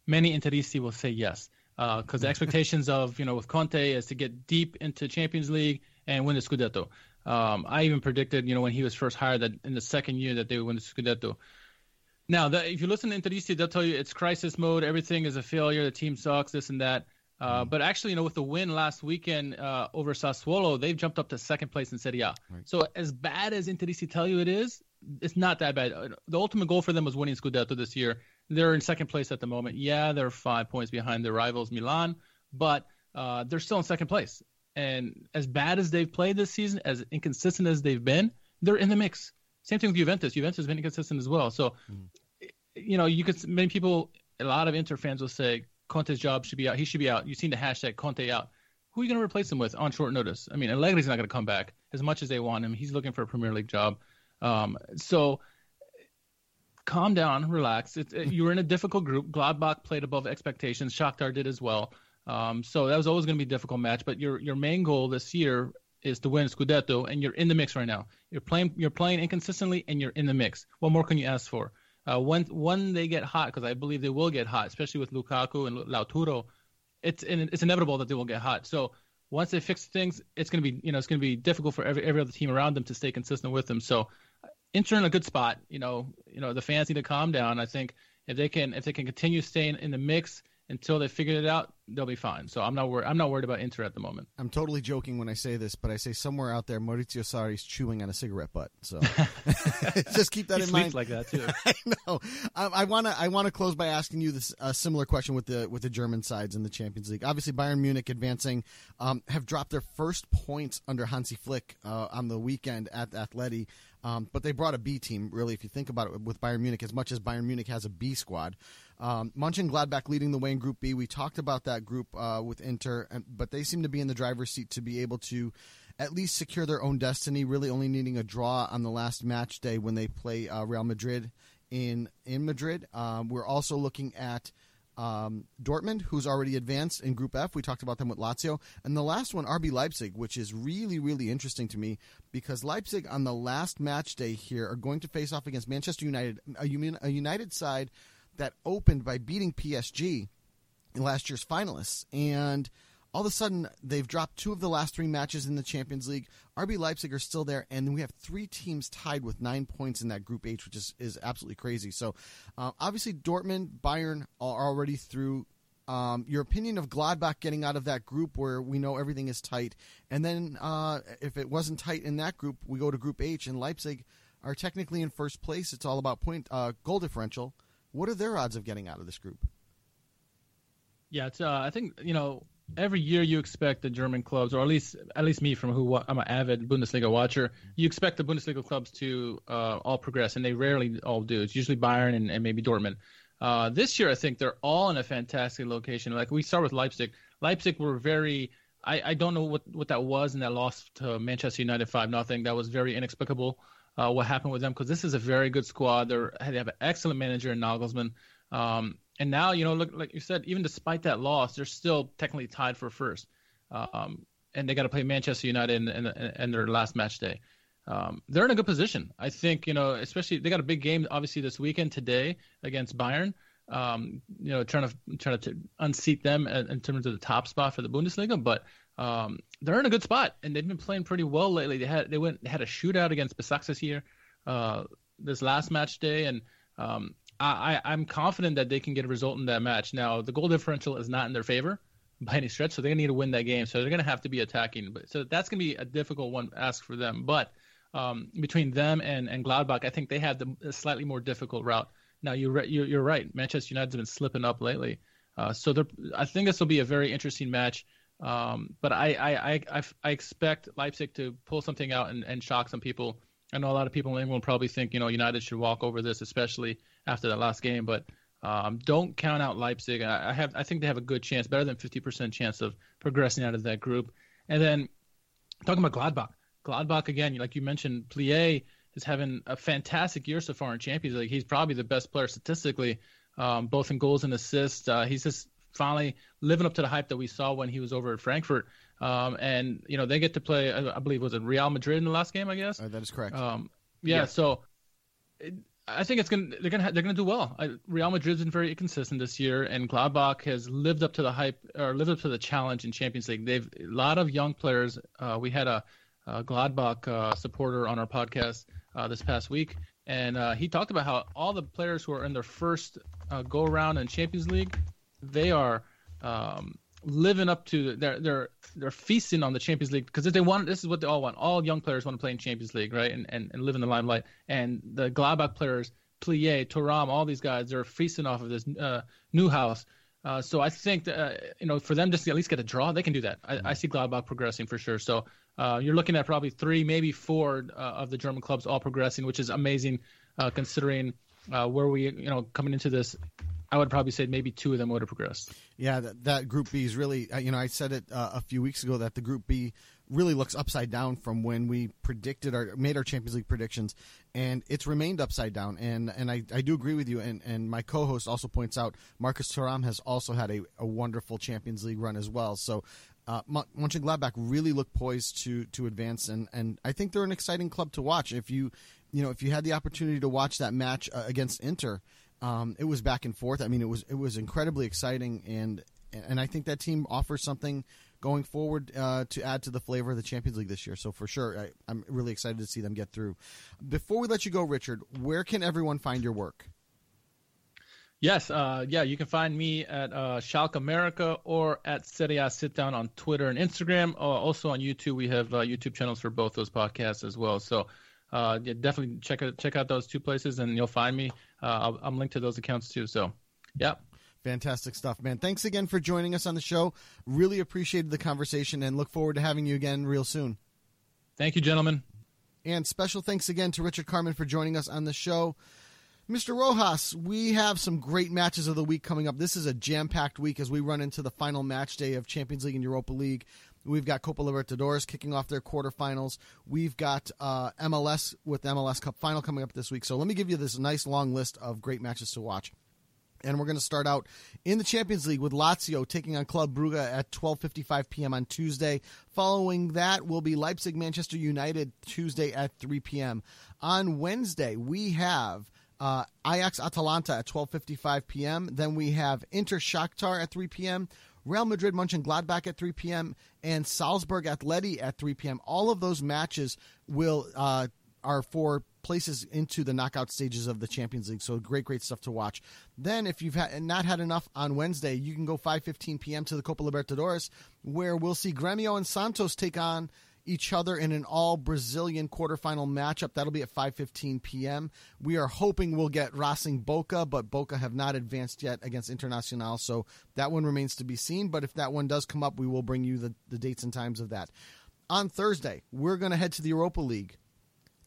Many Interisti will say yes, because uh, the expectations of, you know, with Conte is to get deep into Champions League and win the Scudetto. Um, I even predicted, you know, when he was first hired that in the second year that they would win the Scudetto. Now, the, if you listen to Interisti, they'll tell you it's crisis mode. Everything is a failure. The team sucks, this and that. Uh, mm-hmm. But actually, you know, with the win last weekend uh, over Sassuolo, they've jumped up to second place in Serie A. Right. So as bad as Interisti tell you it is, it's not that bad. The ultimate goal for them was winning Scudetto this year. They're in second place at the moment. Yeah, they're five points behind their rivals, Milan, but uh, they're still in second place. And as bad as they've played this season, as inconsistent as they've been, they're in the mix. Same thing with Juventus. Juventus has been inconsistent as well. So, mm. you know, you could many people, a lot of Inter fans will say Conte's job should be out. He should be out. You've seen the hashtag Conte out. Who are you going to replace him with on short notice? I mean, Allegri's not going to come back as much as they want him. He's looking for a Premier League job. Um, so, calm down, relax. It's, it, you were in a difficult group. Gladbach played above expectations. Shakhtar did as well. Um, so that was always going to be a difficult match, but your your main goal this year is to win Scudetto, and you're in the mix right now. You're playing you're playing inconsistently, and you're in the mix. What more can you ask for? Uh, when when they get hot, because I believe they will get hot, especially with Lukaku and Lautaro, it's it's inevitable that they will get hot. So once they fix things, it's going to be you know it's going to be difficult for every every other team around them to stay consistent with them. So Inter in a good spot. You know you know the fans need to calm down. I think if they can if they can continue staying in the mix until they figure it out, they'll be fine. So I'm not worried. I'm not worried about Inter at the moment. I'm totally joking when I say this, but I say somewhere out there, Maurizio Sarri's chewing on a cigarette butt. So just keep that he in mind. Like that too. I know. Um, I want to. I want to close by asking you this uh, similar question with the with the German sides in the Champions League. Obviously, Bayern Munich advancing um, have dropped their first points under Hansi Flick uh, on the weekend at Atleti. Um, but they brought a B team, really, if you think about it, with Bayern Munich, as much as Bayern Munich has a B squad. Um, Mönchengladbach leading the way in Group B. We talked about that group uh, with Inter, and, but they seem to be in the driver's seat to be able to at least secure their own destiny, really only needing a draw on the last match day when they play uh, Real Madrid in, in Madrid. Um, we're also looking at Um, Dortmund, who's already advanced in Group F. We talked about them with Lazio. And the last one, R B Leipzig, which is really, really interesting to me because Leipzig on the last match day here are going to face off against Manchester United, a United side that opened by beating P S G in last year's finalists. And all of a sudden, they've dropped two of the last three matches in the Champions League. R B Leipzig are still there, and we have three teams tied with nine points in that Group H, which is, is absolutely crazy. So, uh, obviously, Dortmund, Bayern are already through. Um, your opinion of Gladbach getting out of that group where we know everything is tight, and then uh, if it wasn't tight in that group, we go to Group H, and Leipzig are technically in first place. It's all about point uh, goal differential. What are their odds of getting out of this group? Yeah, it's, uh, I think, you know, every year you expect the German clubs, or at least at least me, from who I'm an avid Bundesliga watcher, you expect the Bundesliga clubs to uh, all progress, and they rarely all do. It's usually Bayern and, and maybe Dortmund. Uh, this year, I think they're all in a fantastic location. Like we start with Leipzig. Leipzig were very I, I don't know what, what that was in that loss to Manchester United five nothing. That was very inexplicable. uh, what happened with them, because this is a very good squad. They're, they have an excellent manager in Nagelsmann. Um, and now, you know, look, like you said, even despite that loss, they're still technically tied for first. Um, and they got to play Manchester United in, in, in their last match day. Um, they're in a good position. I think, you know, especially they got a big game, obviously, this weekend today against Bayern. Um, you know, trying to trying to unseat them in terms of the top spot for the Bundesliga, but um, they're in a good spot, and they've been playing pretty well lately. They had they went they had a shootout against Besiktas here uh, this last match day, and um, I, I I'm confident that they can get a result in that match. Now the goal differential is not in their favor by any stretch, so they're gonna need to win that game. So they're gonna have to be attacking, but so that's gonna be a difficult one to ask for them. But um, between them and, and Gladbach, I think they have the a slightly more difficult route. Now, you're, you're right. Manchester United's been slipping up lately. Uh, so I think this will be a very interesting match. Um, but I, I, I, I expect Leipzig to pull something out and, and shock some people. I know a lot of people in England probably think, you know, United should walk over this, especially after that last game. But um, don't count out Leipzig. I, I, have, I think they have a good chance, better than fifty percent chance of progressing out of that group. And then talking about Gladbach. Gladbach, again, like you mentioned, Pléa is having a fantastic year so far in Champions League. He's probably the best player statistically, um, both in goals and assists. Uh, he's just finally living up to the hype that we saw when he was over at Frankfurt. Um, and, you know, they get to play, I, I believe, was it Real Madrid in the last game, I guess? Uh, that is correct. Um, yeah, yeah, so it, I think it's gonna they're going to they're gonna do well. I, Real Madrid's been very inconsistent this year, and Gladbach has lived up to the hype, or lived up to the challenge in Champions League. They've a lot of young players. Uh, we had a, a Gladbach uh, supporter on our podcast Uh, this past week, and uh, he talked about how all the players who are in their first uh, go around in Champions League, they are um, living up to their their they're feasting on the Champions League, because if they want, this is what they all want. All young players want to play in Champions League, right? And and, and live in the limelight. And the Gladbach players, Pléa, Thuram, all these guys, they're feasting off of this uh, Newhouse. Uh, so I think that, uh, you know, for them just to at least get a draw, they can do that. I, I see Gladbach progressing for sure. So. Uh, you're looking at probably three, maybe four uh, of the German clubs all progressing, which is amazing uh, considering uh, where we, you know, coming into this. I would probably say maybe two of them would have progressed. Yeah, that, that Group B is really, you know, I said it uh, a few weeks ago that the Group B really looks upside down from when we predicted our made our Champions League predictions, and it's remained upside down. And and I, I do agree with you. And, and my co-host also points out Marcus Thuram has also had a, a wonderful Champions League run as well. So. Uh, Mönchengladbach really look poised to to advance, and, and I think they're an exciting club to watch. If you you know if you had the opportunity to watch that match uh, against Inter, um, it was back and forth. I mean, it was it was incredibly exciting, and and I think that team offers something going forward uh, to add to the flavor of the Champions League this year. So for sure, I, I'm really excited to see them get through. Before we let you go, Richard, where can everyone find your work? Yes, uh, yeah, you can find me at uh, Schalke America or at Serie A Sit Down on Twitter and Instagram. Uh, also on YouTube, we have uh, YouTube channels for both those podcasts as well. So uh, yeah, definitely check out, check out those two places, and you'll find me. Uh, I'll, I'm linked to those accounts too. So, yeah. Fantastic stuff, man. Thanks again for joining us on the show. Really appreciated the conversation and look forward to having you again real soon. Thank you, gentlemen. And special thanks again to Richard Kharman for joining us on the show. Mister Rojas, we have some great matches of the week coming up. This is a jam-packed week as we run into the final match day of Champions League and Europa League. We've got Copa Libertadores kicking off their quarterfinals. We've got uh, M L S with the M L S Cup final coming up this week. So let me give you this nice long list of great matches to watch. And we're going to start out in the Champions League with Lazio taking on Club Brugge at twelve fifty-five p.m. on Tuesday. Following that will be Leipzig-Manchester United Tuesday at three p.m. On Wednesday, we have... Uh, Ajax Atalanta at twelve fifty-five p.m. Then we have Inter Shakhtar at three p.m. Real Madrid Mönchengladbach at three p.m. and Salzburg Atleti at three p.m. All of those matches will uh, are for places into the knockout stages of the Champions League. So great, great stuff to watch. Then if you've ha- not had enough on Wednesday, you can go five fifteen p.m. to the Copa Libertadores, where we'll see Grêmio and Santos take on each other in an all-Brazilian quarterfinal matchup. That'll be at five fifteen p.m. We are hoping we'll get Racing Boca, but Boca have not advanced yet against Internacional, so that one remains to be seen. But if that one does come up, we will bring you the, the dates and times of that. On Thursday, we're going to head to the Europa League,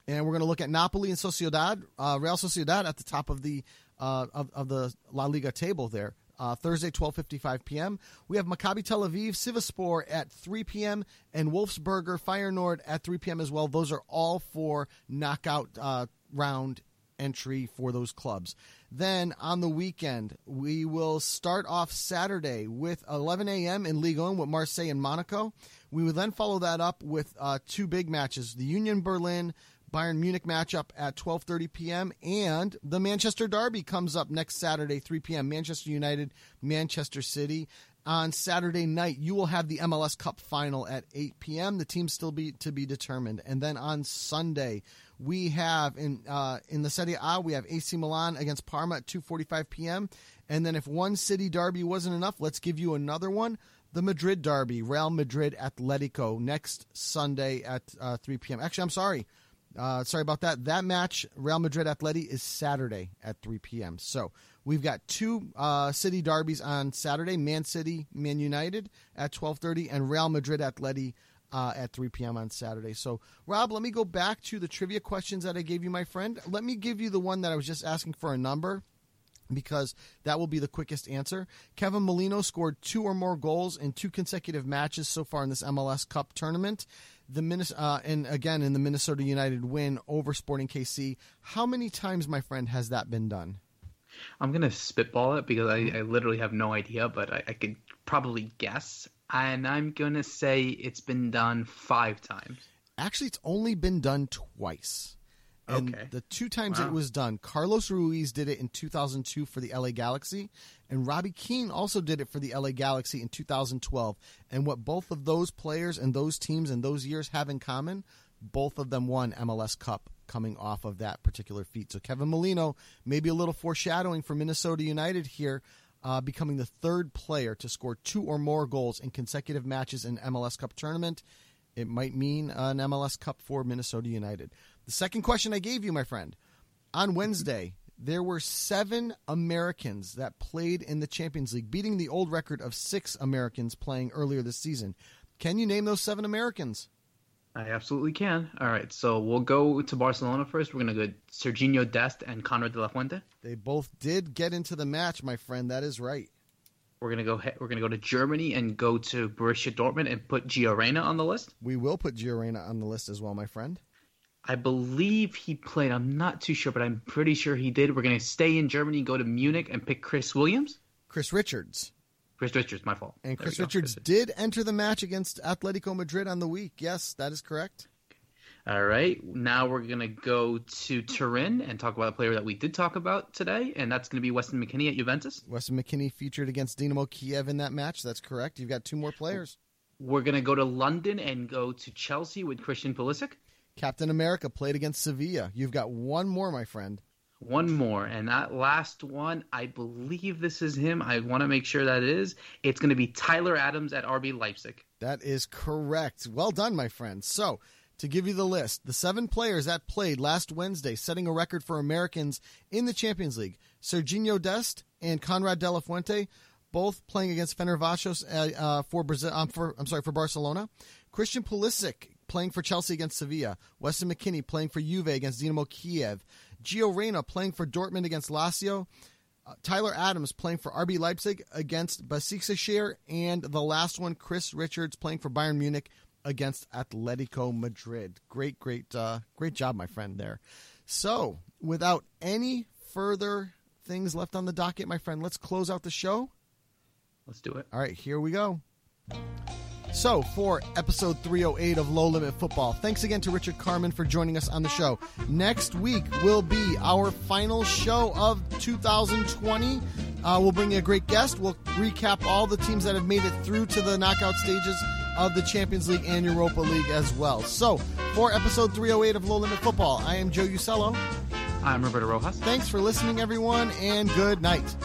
and we're going to look at Napoli and Sociedad, uh, Real Sociedad at the top of the, uh, of, of the La Liga table there. uh, Thursday, twelve fifty-five p.m. We have Maccabi Tel Aviv, Sivasspor at three p.m., and Wolfsberger, Feyenoord at three p.m. as well. Those are all for knockout uh, round entry for those clubs. Then on the weekend, we will start off Saturday with eleven a.m. in Ligue one with Marseille and Monaco. We will then follow that up with uh, two big matches, the Union Berlin Bayern Munich matchup at twelve thirty p.m. and the Manchester Derby comes up next Saturday, three p.m. Manchester United, Manchester City. On Saturday night, you will have the M L S Cup final at eight p.m. The team still be to be determined. And then on Sunday, we have in uh, in the Serie A, we have A C Milan against Parma at two forty-five p.m. And then if one city derby wasn't enough, let's give you another one. The Madrid derby, Real Madrid Atletico, next Sunday at uh, three p.m. Actually, I'm sorry. Uh, sorry about that. That match, Real Madrid Atleti, is Saturday at three p.m. So we've got two uh, city derbies on Saturday, Man City, Man United at twelve thirty, and Real Madrid Atleti uh, at three p.m. on Saturday. So, Rob, let me go back to the trivia questions that I gave you, my friend. Let me give you the one that I was just asking for a number, because that will be the quickest answer. Kevin Molino scored two or more goals in two consecutive matches so far in this M L S Cup tournament. The Minis- uh, and again, in the Minnesota United win over Sporting K C. How many times, my friend, has that been done? I'm going to spitball it because I, I literally have no idea, but I, I could probably guess. And I'm going to say it's been done five times. Actually, it's only been done twice. And okay. the two times wow. it was done, Carlos Ruiz did it in two thousand two for the L A Galaxy, and Robbie Keane also did it for the L A Galaxy in two thousand twelve. And what both of those players and those teams and those years have in common, both of them won M L S Cup coming off of that particular feat. So Kevin Molino, maybe a little foreshadowing for Minnesota United here, uh, becoming the third player to score two or more goals in consecutive matches in M L S Cup tournament. It might mean an M L S Cup for Minnesota United. The second question I gave you, my friend, on Wednesday, there were seven Americans that played in the Champions League, beating the old record of six Americans playing earlier this season. Can you name those seven Americans? I absolutely can. All right, so we'll go to Barcelona first. We're going to go Serginho Dest and Conrad de la Fuente. They both did get into the match, my friend. That is right. We're gonna go. We're gonna go to Germany and go to Borussia Dortmund and put Gio Reyna on the list. We will put Gio Reyna on the list as well, my friend. I believe he played. I'm not too sure, but I'm pretty sure he did. We're gonna stay in Germany, go to Munich, and pick Chris Williams. Chris Richards. Chris Richards, my fault. And Chris Richards did enter the match against Atletico Madrid on the week. Yes, that is correct. All right, now we're going to go to Turin and talk about a player that we did talk about today, and that's going to be Weston McKennie at Juventus. Weston McKennie featured against Dynamo Kiev in that match. That's correct. You've got two more players. We're going to go to London and go to Chelsea with Christian Pulisic. Captain America played against Sevilla. You've got one more, my friend. One more, and that last one, I believe this is him. I want to make sure that it is. It's going to be Tyler Adams at R B Leipzig. That is correct. Well done, my friend. So, to give you the list, the seven players that played last Wednesday, setting a record for Americans in the Champions League, Serginho Dest and Conrad de la Fuente, both playing against Fenerbahce uh, for Brazil. Um, for, I'm sorry, for Barcelona. Christian Pulisic playing for Chelsea against Sevilla. Weston McKennie playing for Juve against Dynamo Kiev. Gio Reyna playing for Dortmund against Lazio. Uh, Tyler Adams playing for R B Leipzig against Besiktas. And the last one, Chris Richards playing for Bayern Munich against Atletico Madrid. Great, great, uh, great job, my friend, there. So, without any further things left on the docket, my friend, let's close out the show. Let's do it. All right, here we go. So, for episode three oh eight of Low Limit Football, thanks again to Richard Kharman for joining us on the show. Next week will be our final show of two thousand twenty. Uh, we'll bring you a great guest. We'll recap all the teams that have made it through to the knockout stages of the Champions League and Europa League as well. So, for episode three oh eight of Low Limit Football, I am Joe Ucello. I'm Roberto Rojas. Thanks for listening, everyone, and good night.